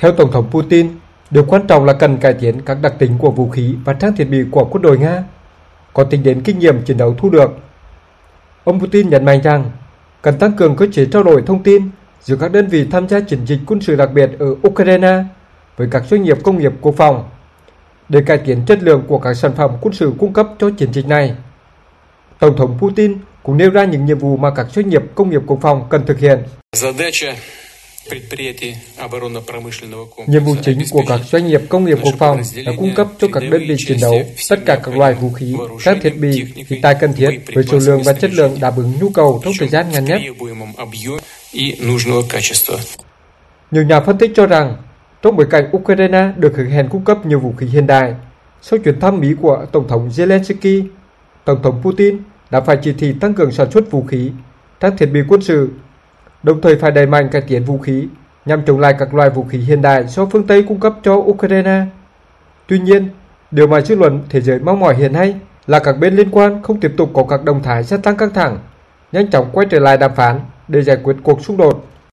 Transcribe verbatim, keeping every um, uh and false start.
Theo Tổng thống Putin, điều quan trọng là cần cải tiến các đặc tính của vũ khí và trang thiết bị của quân đội Nga, có tính đến kinh nghiệm chiến đấu thu được. Ông Putin nhấn mạnh rằng cần tăng cường cơ chế trao đổi thông tin giữa các đơn vị tham gia chiến dịch quân sự đặc biệt ở Ukraine với các doanh nghiệp công nghiệp quốc phòng để cải tiến chất lượng của các sản phẩm quân sự cung cấp cho chiến dịch này. Tổng thống Putin cũng nêu ra những nhiệm vụ mà các doanh nghiệp công nghiệp quốc phòng cần thực hiện. Nhiệm vụ chính của các doanh nghiệp công nghiệp quốc phòng là cung cấp cho các đơn vị chiến đấu tất cả các loại vũ khí, các thiết bị, hiện tại cần thiết với số lượng và chất lượng đáp ứng nhu cầu trong thời gian ngắn nhất. Nhiều nhà phân tích cho rằng, trong bối cảnh Ukraine được hứa hẹn cung cấp nhiều vũ khí hiện đại, sau chuyến thăm Mỹ của Tổng thống Zelensky, Tổng thống Putin đã phải chỉ thị tăng cường sản xuất vũ khí, các thiết bị quân sự, đồng thời phải đẩy mạnh cải tiến vũ khí nhằm chống lại các loại vũ khí hiện đại do phương Tây cung cấp cho Ukraine. Tuy nhiên, điều mà dư luận thế giới mong mỏi hiện nay là các bên liên quan không tiếp tục có các động thái gia tăng căng thẳng, nhanh chóng quay trở lại đàm phán để giải quyết cuộc xung đột.